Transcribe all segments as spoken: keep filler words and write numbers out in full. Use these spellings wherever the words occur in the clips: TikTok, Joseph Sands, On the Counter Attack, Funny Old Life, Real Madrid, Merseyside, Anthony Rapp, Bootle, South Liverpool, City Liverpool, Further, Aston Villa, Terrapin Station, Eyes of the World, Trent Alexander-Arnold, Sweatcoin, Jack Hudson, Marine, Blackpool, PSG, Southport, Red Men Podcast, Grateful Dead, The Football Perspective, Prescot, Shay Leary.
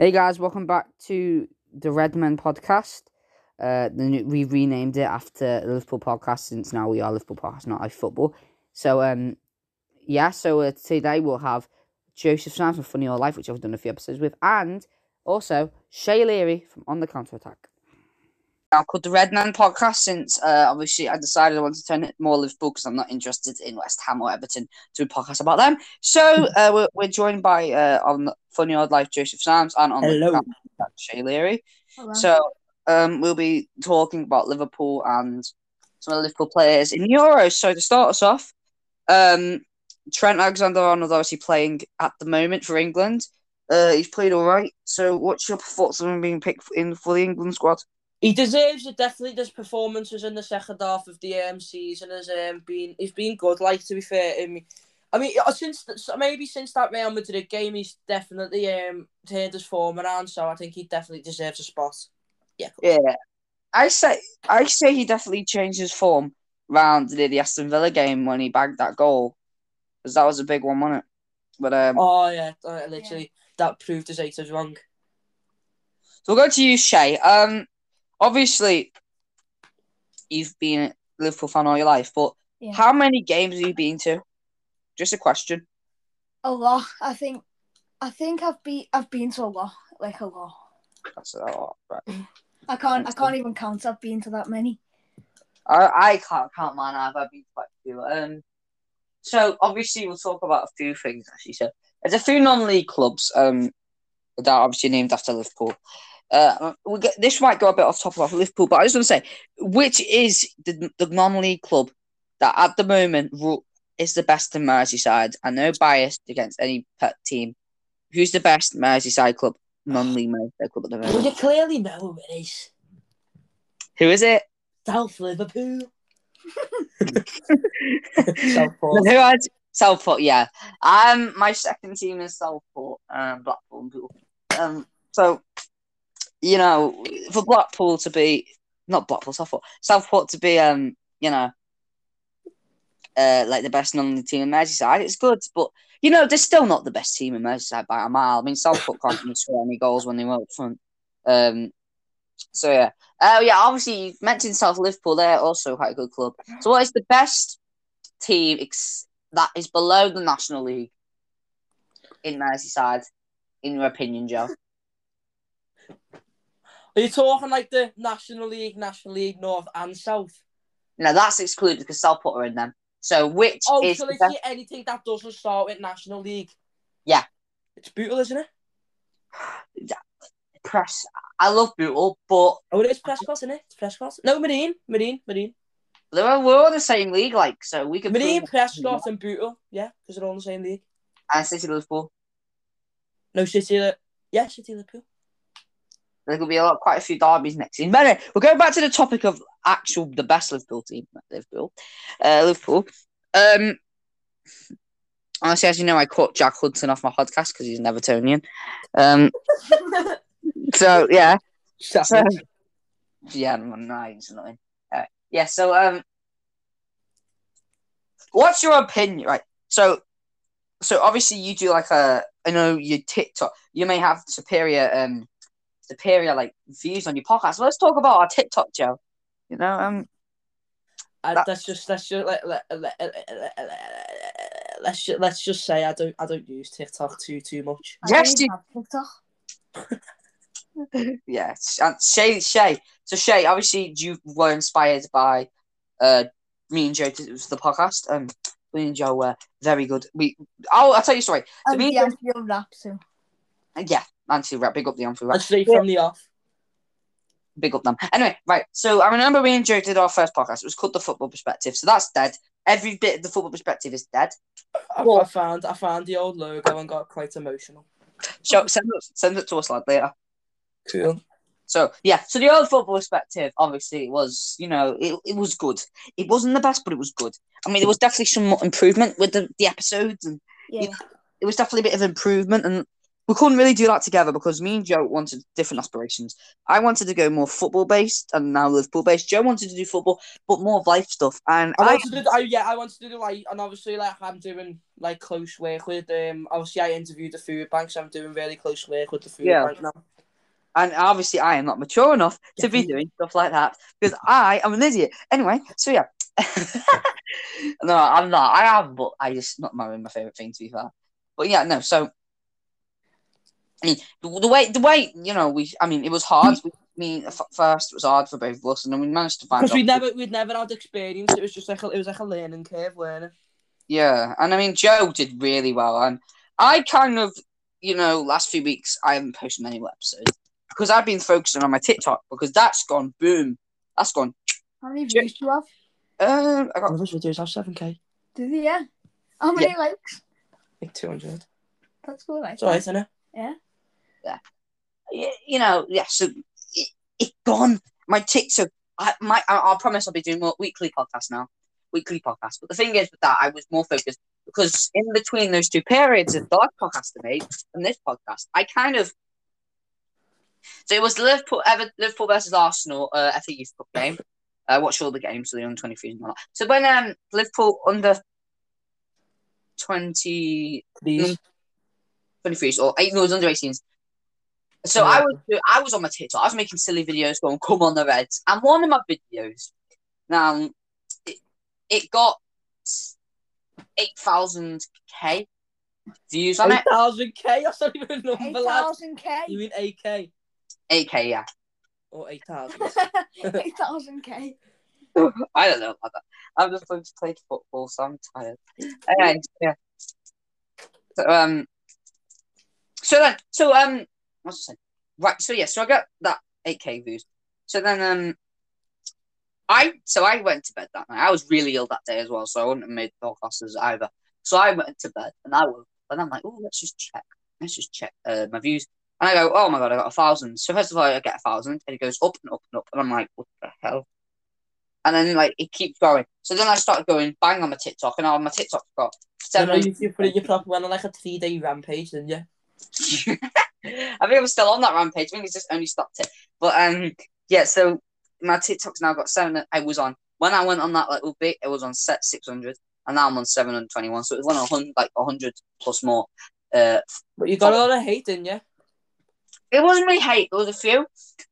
Hey guys, welcome back to the Red Men Podcast. Uh, the new, we renamed it after the Liverpool Podcast, since now we are Liverpool Podcast, not Life Football. So, um, yeah, so uh, today we'll have Joseph Sands from Funny Old Life, which I've done a few episodes with, and also Shay Leary from On the Counter Attack. Now called the Red Men Podcast, since uh, obviously I decided I wanted to turn it more Liverpool because I'm not interested in West Ham or Everton to podcast about them. So uh, we're, we're joined by uh, on Funny Old Life Joseph Sands and on Hello. the Counter Shay Leary. Hello. So um, we'll be talking about Liverpool and some of the Liverpool players in Euros. So to start us off, um, Trent Alexander-Arnold obviously playing at the moment for England. Uh, he's played all right. So what's your thoughts on him being picked in for the England squad? He deserves it, definitely. His performances in the second half of the um, season has um, been he's been good. Like, to be fair, um, I mean, since the, maybe since that Real Madrid game, he's definitely um, turned his form around. So I think he definitely deserves a spot. Yeah, yeah. I say I say he definitely changed his form round the, the Aston Villa game when he bagged that goal, because that was a big one, wasn't it? But um, oh yeah, literally yeah. That proved his haters wrong. So we'll go to you, Shay. Um. Obviously, you've been a Liverpool fan all your life, but yeah. How many games have you been to? Just a question. A lot. I think. I think I've been. I've been to a lot. Like a lot. That's a lot, right? I can't. I can't even count. I've been to that many. I I can't count, man. I've, I've been to quite a few. Um. So obviously, we'll talk about a few things. Actually, so there's a few non-league clubs. Um, that are obviously named after Liverpool. Uh, we'll get, this might go a bit off topic of Liverpool, but I just want to say, which is the, the non-league club that at the moment is the best in Merseyside? I know, biased against any pet team. Who's the best Merseyside club, non-league Merseyside club at the moment? Well, you clearly know who it is. Who is it? South Liverpool. Southport. Who are, Southport, yeah. Um, my second team is Southport, um, Blackpool and Bootle. Um, so... You know, for Blackpool to be not Blackpool, Southport, Southport to be, um, you know, uh, like the best non-league team in Merseyside, it's good. But you know, they're still not the best team in Merseyside by a mile. I mean, Southport can't even score any goals when they were up front. Um, so yeah, oh uh, yeah. Obviously, you mentioned South Liverpool; they're also quite a good club. So, what is the best team ex- that is below the National League in Merseyside, in your opinion, Joe? Are you talking like the National League, National League North and South? No, that's excluded because Southport are in them. So which oh, is... Oh, so the best... anything that doesn't start with National League? Yeah. It's Bootle, isn't it? Press. I love Bootle, but... Oh, it is Prescot, isn't it? It's Prescot. No, Marine. Marine. Marine. They're all, we're all in the same league, like, so we can... Marine, Prescot and Bootle. Yeah, because they're all in the same league. And City Liverpool. No, City... Yeah, City Liverpool. There could be a lot, quite a few derbies next season. But anyway, we'll go back to the topic of actual the best Liverpool team. Liverpool, uh, Liverpool. Um, honestly, as you know, I caught Jack Hudson off my podcast because he's an Evertonian. Um, so yeah, so, yeah, nice nothing. Uh, yeah, so um, what's your opinion? Right, so so obviously you do like a I know your TikTok. You may have superior um. superior like views on your podcast. Well, let's talk about our TikTok, Joe. You know, um, I, that... that's just that's just like let, let, let, let, let, let's just let's just say I don't I don't use TikTok too too much. Yes, you... TikTok. Yeah, and Shay Shay. So Shay, obviously you were inspired by uh me and Joe to the podcast. Um, me and Joe were very good. We I'll I'll tell you a story. So um, me yeah, Joe... rap soon. Yeah. Anthony Rapp, big up the Anthony Rapp. Let's say from the off. Big up them. Anyway, right. So I remember we and Joe did our first podcast. It was called The Football Perspective. So that's dead. Every bit of The Football Perspective is dead. I, I found I found the old logo and got quite emotional. So send it, send it to us, lad, later. Cool. So, yeah. So the old Football Perspective, obviously, was, you know, it, it was good. It wasn't the best, but it was good. I mean, there was definitely some improvement with the, the episodes. And yeah. You know, it was definitely a bit of improvement and we couldn't really do that together because me and Joe wanted different aspirations. I wanted to go more football-based and now Liverpool-based. Joe wanted to do football, but more of life stuff. And I, I wanted to do, I, yeah, I wanted to do like, and obviously like I'm doing like close work with um. Obviously, I interviewed the food bank, so I'm doing really close work with the food yeah. bank now. And obviously, I am not mature enough to be doing stuff like that because I am an idiot. Anyway, so yeah. No, I'm not. I am, but I just not my my favorite thing to be fair. But yeah, no. So I mean, the, the way the way you know we. I mean, it was hard. We, I mean, at first it was hard for both of us, and then we managed to find. Because we never we'd never had experience. It was just like a, it was like a learning curve, learning. Yeah, and I mean, Joe did really well, and I kind of you know last few weeks I haven't posted many episodes. Because I've been focusing on my TikTok because that's gone boom. That's gone. How many views do you have? Um, I got those videos. I have seven k. Did you? Yeah. How many yeah. likes? Like two hundred. That's cool. Like. It's alright, isn't it? Yeah. Yeah. You, you know, yeah. So it, it gone. My TikTok. I my. I, I'll promise I'll be doing more weekly podcasts now. Weekly podcasts. But the thing is with that, I was more focused because in between those two periods of the last podcast I made and this podcast, I kind of. So it was Liverpool, ever Liverpool versus Arsenal, uh, F A Youth Cup game. I uh, watched all the games, so the under twenty-threes and all that. So when um Liverpool under twenty twenty-threes or eight, no, it was under eighteens. So yeah. I was I was on my TikTok. I was making silly videos going, "Come on the Reds!" And one of my videos, now it, it got eight thousand k views on it. Eight thousand k? That's not even a number. Eight thousand k? You mean eight k? eight k, yeah. Or eight thousand. eight thousand k. I don't know about that. I'm just going to play football, so I'm tired. And, yeah. So, um, so then, so, um, what's I saying? Right, so yeah, so I got that eight k views. So then, um, I, so I went to bed that night. I was really ill that day as well, so I wouldn't have made podcasters either. So I went to bed, and I was, and I'm like, oh, let's just check. Let's just check uh, my views. And I go, oh my god, I got a thousand. So first of all, I get a thousand, and it goes up and up and up, and I'm like, what the hell? And then like it keeps going. So then I started going bang on my TikTok, and on my TikTok got seven. So you put you put went on like a three day rampage, didn't you? I think I'm still on that rampage. I think it's just only stopped it. But um, yeah. So my TikTok's now got seven. I was on when I went on that little bit. It was on set six hundred, and now I'm on seven hundred twenty-one. So it was on a hundred, like a hundred plus more. Uh, but you got a lot of hate, didn't you? It wasn't really hate, there was a few.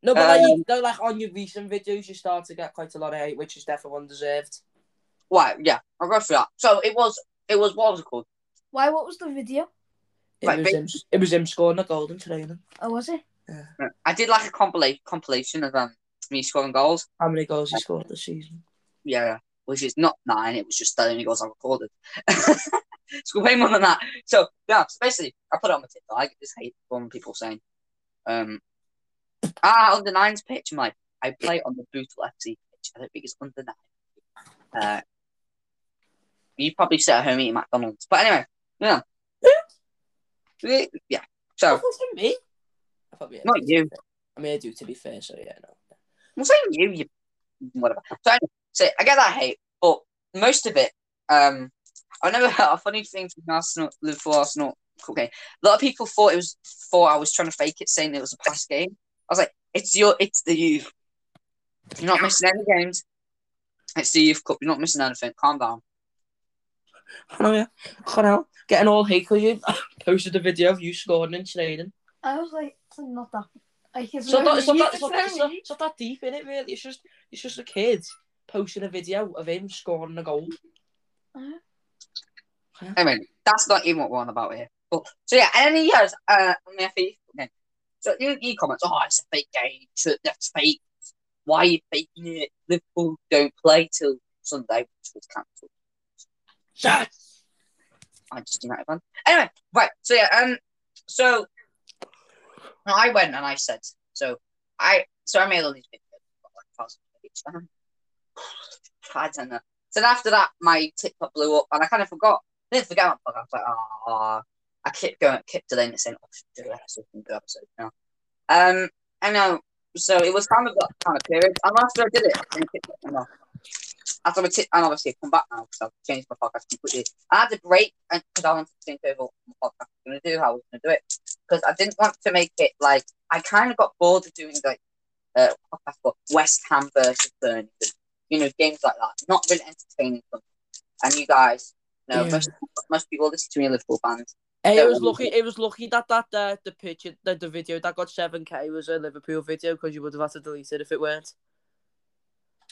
No, but um, like, you know, like on your recent videos, you start to get quite a lot of hate, which is definitely undeserved. Right, yeah, I'll go for that. So it was, it was, what was it called? Why, what was the video? It, like, was, him, it was him scoring a goal in today. Then. Oh, was it? Yeah. I did like a compila- compilation of um, me scoring goals. How many goals you scored this season? Yeah, which is not nine, it was just the only goals I recorded. It's way more than that. So, yeah, so basically, I put it on my TikTok. I get this hate from people saying, Um, ah, under nine's pitch. I'm like, I play on the Bootle F C pitch. I don't think it's under nine. Uh, you probably sit at home eating McDonald's, but anyway, yeah, yeah. So that wasn't me. I probably not you. I mean, I do to be fair. So yeah, no. I'm saying you, you, whatever. So, anyway, so I get that hate, but most of it, um, I never heard a funny thing from Arsenal, Liverpool, Arsenal. Okay, a lot of people thought it was thought I was trying to fake it, saying it was a past game. I was like, "It's your, it's the youth. You're not missing any games. It's the youth cup. You're not missing anything. Calm down." Oh yeah, cut out getting all hate because you posted a video of you scoring and Schneiden. I was like, it's not that. Like, it's so that, so that, so that, so, so that deep in it really. It's just, it's just a kid posting a video of him scoring a goal. Uh-huh. Yeah. Anyway, that's not even what we're on about here. But, so yeah, and then he has uh, on the F A okay. So he, he comments, "Oh, it's a fake game. So that's fake. Why are you faking it? Liverpool don't play till Sunday, which was cancelled." Yes, I just do that. Anyway, right. So yeah, um, so I went and I said, so I, so I made all these videos. I don't know. So after that, my TikTok blew up, and I kind of forgot. I didn't forget my podcast. I was like, ah. I kept going, kept delaying it, saying, "Oh, I should do an episode, I should do an episode." No. Um, I know. So it was kind of that kind of period. And after I did it, I didn't pick it up enough. as I was, and obviously I've come back now because I've changed my podcast completely. I had a break because I wanted to change over what my podcast was going to do, how I was going to do it, because I didn't want to make it like I kind of got bored of doing like uh, podcasts for West Ham versus Burnley, you know, games like that. Not really entertaining for me. And you guys, you know, yeah. most most people listen to me, Liverpool fans. It was lucky. It was lucky that that uh, the picture, the, the video that got seven K was a Liverpool video, because you would have had to delete it if it weren't.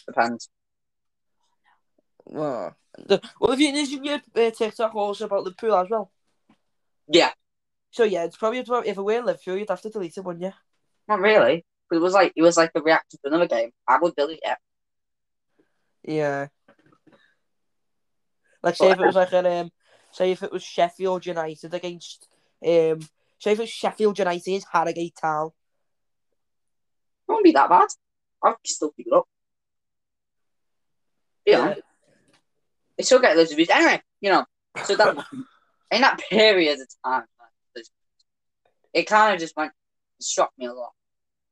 Depends. Well, the, well, have you isn't your uh, TikTok also about Liverpool as well? Yeah. So yeah, it's probably if it were Liverpool, you'd have to delete it, wouldn't you? Not really. It was like it was like a reaction to another game. I would delete it. Yeah. Like say but, if it was like an um. Say if it was Sheffield United against, um, say if it's Sheffield United's Harrogate Town. It won't be that bad. I'll still keep it up. You know, yeah. It still get loads of views. Anyway, you know, so that in that period of time, like, it kind of just went, it shocked me a lot.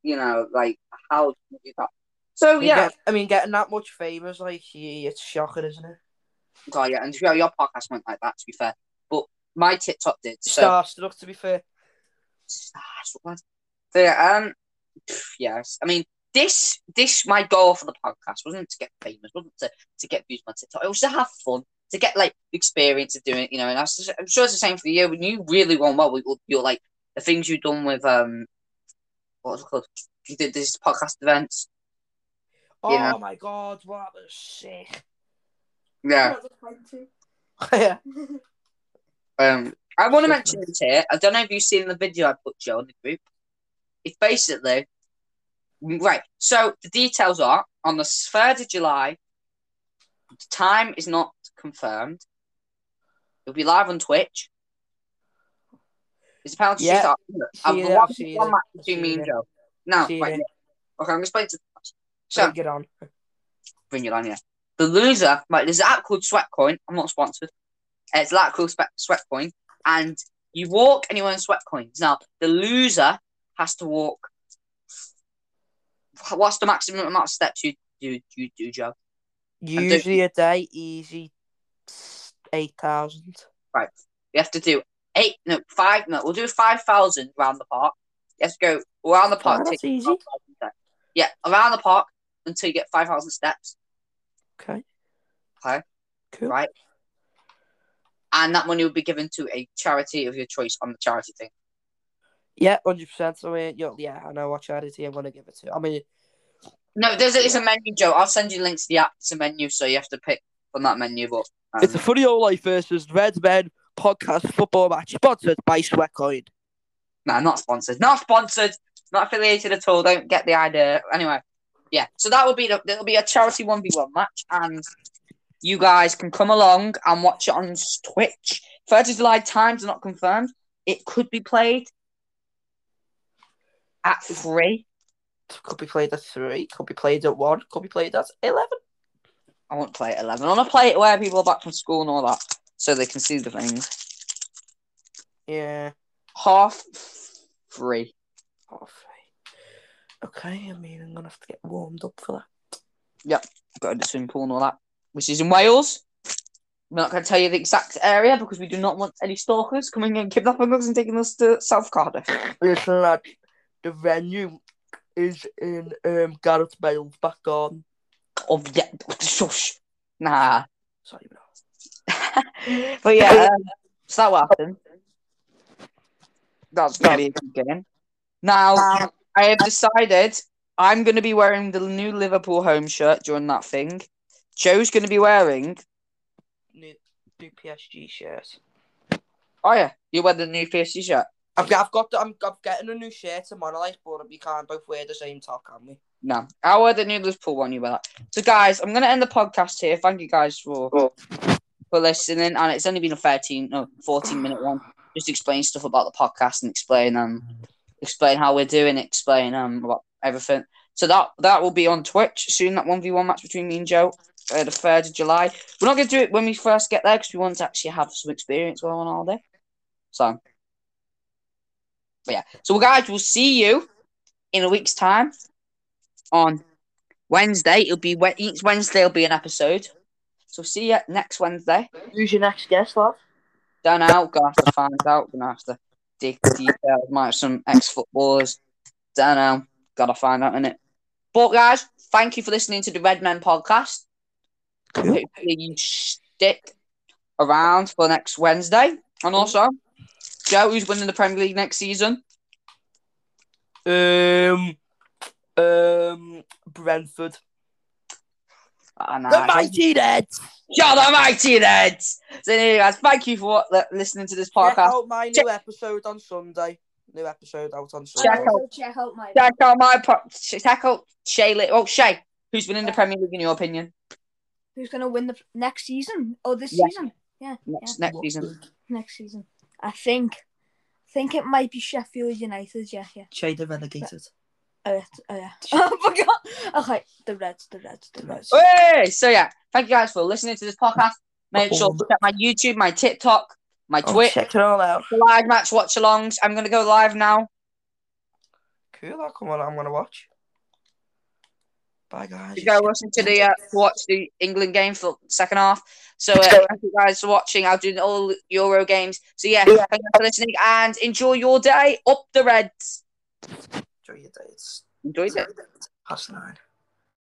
You know, like, how do you do that? So, you yeah. Get, I mean, getting that much fame is like, yeah, it's shocking, isn't it? God, yeah, and your podcast went like that, to be fair. But my TikTok did. So. Starstruck, to be fair. Starstruck. So, yeah, um, yes. I mean, this, this, my goal for the podcast wasn't to get famous, wasn't to, to get views on my TikTok. It was to have fun, to get, like, experience of doing it, you know. And I was just, I'm sure it's the same for you. When you really went well, with your, like, the things you've done with, um, what was it called? You did this podcast events. Oh, yeah. My God, what was sick. Yeah. yeah. Um, I want to mention this here. I don't know if you've seen the video I put Joe in the group. It's basically right. So the details are on the third of July. The time is not confirmed. It'll be live on Twitch. It's a penalty shootout. I've watching one match between me and Joe. No, right. Okay, I'm gonna explain to. So bring it on. Bring it on, yeah. The loser, like, there's an app called Sweatcoin. I'm not sponsored. It's an app called Sweatcoin. And you walk anywhere in Sweatcoins. Now, the loser has to walk. What's the maximum amount of steps you do, you do Joe? Usually do... a day, easy eight thousand. Right. You have to do eight, no, five, no, we'll do five thousand around the park. You have to go around the park. Oh, that's easy. five, yeah, around the park until you get five thousand steps. Okay. Okay. Cool. Right. And that money will be given to a charity of your choice on the charity thing. Yeah, one hundred percent. So, uh, yeah, I know what charity I'm going to give it to. I mean... No, there's a, it's a menu, Joe. I'll send you links to the app. It's a menu, so you have to pick from that menu. But um... It's a Funny Old Life versus Red Men Podcast football match sponsored by Sweatcoin. No, nah, not sponsored. Not sponsored. Not affiliated at all. Don't get the idea. Anyway. Yeah, so that will be the, it'll be a charity one v one match, and you guys can come along and watch it on Twitch. third of July, times are not confirmed. It could be played at three. Could be played at three. Could be played at one. Could be played at eleven. I won't play at eleven. I want to play it where people are back from school and all that, so they can see the things. Yeah. Half three. Half three. Okay, I mean, I'm going to have to get warmed up for that. Yep, got a swimming pool and all that, which is in Wales. I'm not going to tell you the exact area because we do not want any stalkers coming and kidnapping us and taking us to South Cardiff. Listen, lad, the venue is in um, Gareth Bale's back garden. Oh, yeah, shush. Nah. Sorry, bro. But yeah, um, so that will happen. That's very again. Now... Um, I have decided I'm going to be wearing the new Liverpool home shirt during that thing. Joe's going to be wearing... New, new P S G shirt. Oh, yeah. You wear the new P S G shirt? I've got, I've got the, I'm, I'm getting a new shirt tomorrow, like, but we can't both wear the same top, can we? No. I'll wear the new Liverpool one, you wear that. So, guys, I'm going to end the podcast here. Thank you guys for oh. for listening. And it's only been a thirteen, no, fourteen-minute one. Just explain stuff about the podcast and explain... um. Explain how we're doing. Explain um about everything. So that that will be on Twitch soon. That one v one match between me and Joe, uh, the third of July. We're not gonna do it when we first get there because we want to actually have some experience while on holiday. So, but yeah. So guys, we'll see you in a week's time on Wednesday, it'll be each Wednesday will be an episode. So see you next Wednesday. Who's your next guest, lad? Don't know. Gonna have to find out. Gonna have to dig details. Might have some ex-footballers. Don't know. Gotta find out, innit? But guys, thank you for listening to the Red Men Podcast. Yeah. Hopefully you stick around for next Wednesday. And also, Joe, who's winning the Premier League next season? Um, um, Brentford. Oh, no. The Mighty Reds! Yo, the Mighty Reds! So anyway, guys, thank you for listening to this podcast. Check out my new Check- episode on Sunday. New episode out on Sunday. Check out, check out my... Check out my... Po- check out Shay Leary. Oh, Shay, who's winning the Premier League in your opinion? Who's going to win the next season? Or oh, this yeah. season? Yeah. Next, yeah. next season. Next season. I think... I think it might be Sheffield United, yeah, yeah. Trader relegated. Oh, yeah. Oh, yeah. Oh, my God. Okay, the Reds, the Reds, the Reds. Hey! So, yeah, thank you guys for listening to this podcast. Make oh, sure to check my YouTube, my TikTok, my Twitter. Oh, check it all out. Live match watch-alongs. I'm going to go live now. Cool, I'll come on. I'm going to watch. Bye, guys. You go listen to the, uh, watch the England game for the second half. So, uh, thank you guys for watching. I'll do all Euro games. So, yeah, thank you for listening and enjoy your day. Up the Reds. Enjoy your day. It's... Enjoy it. Past nine.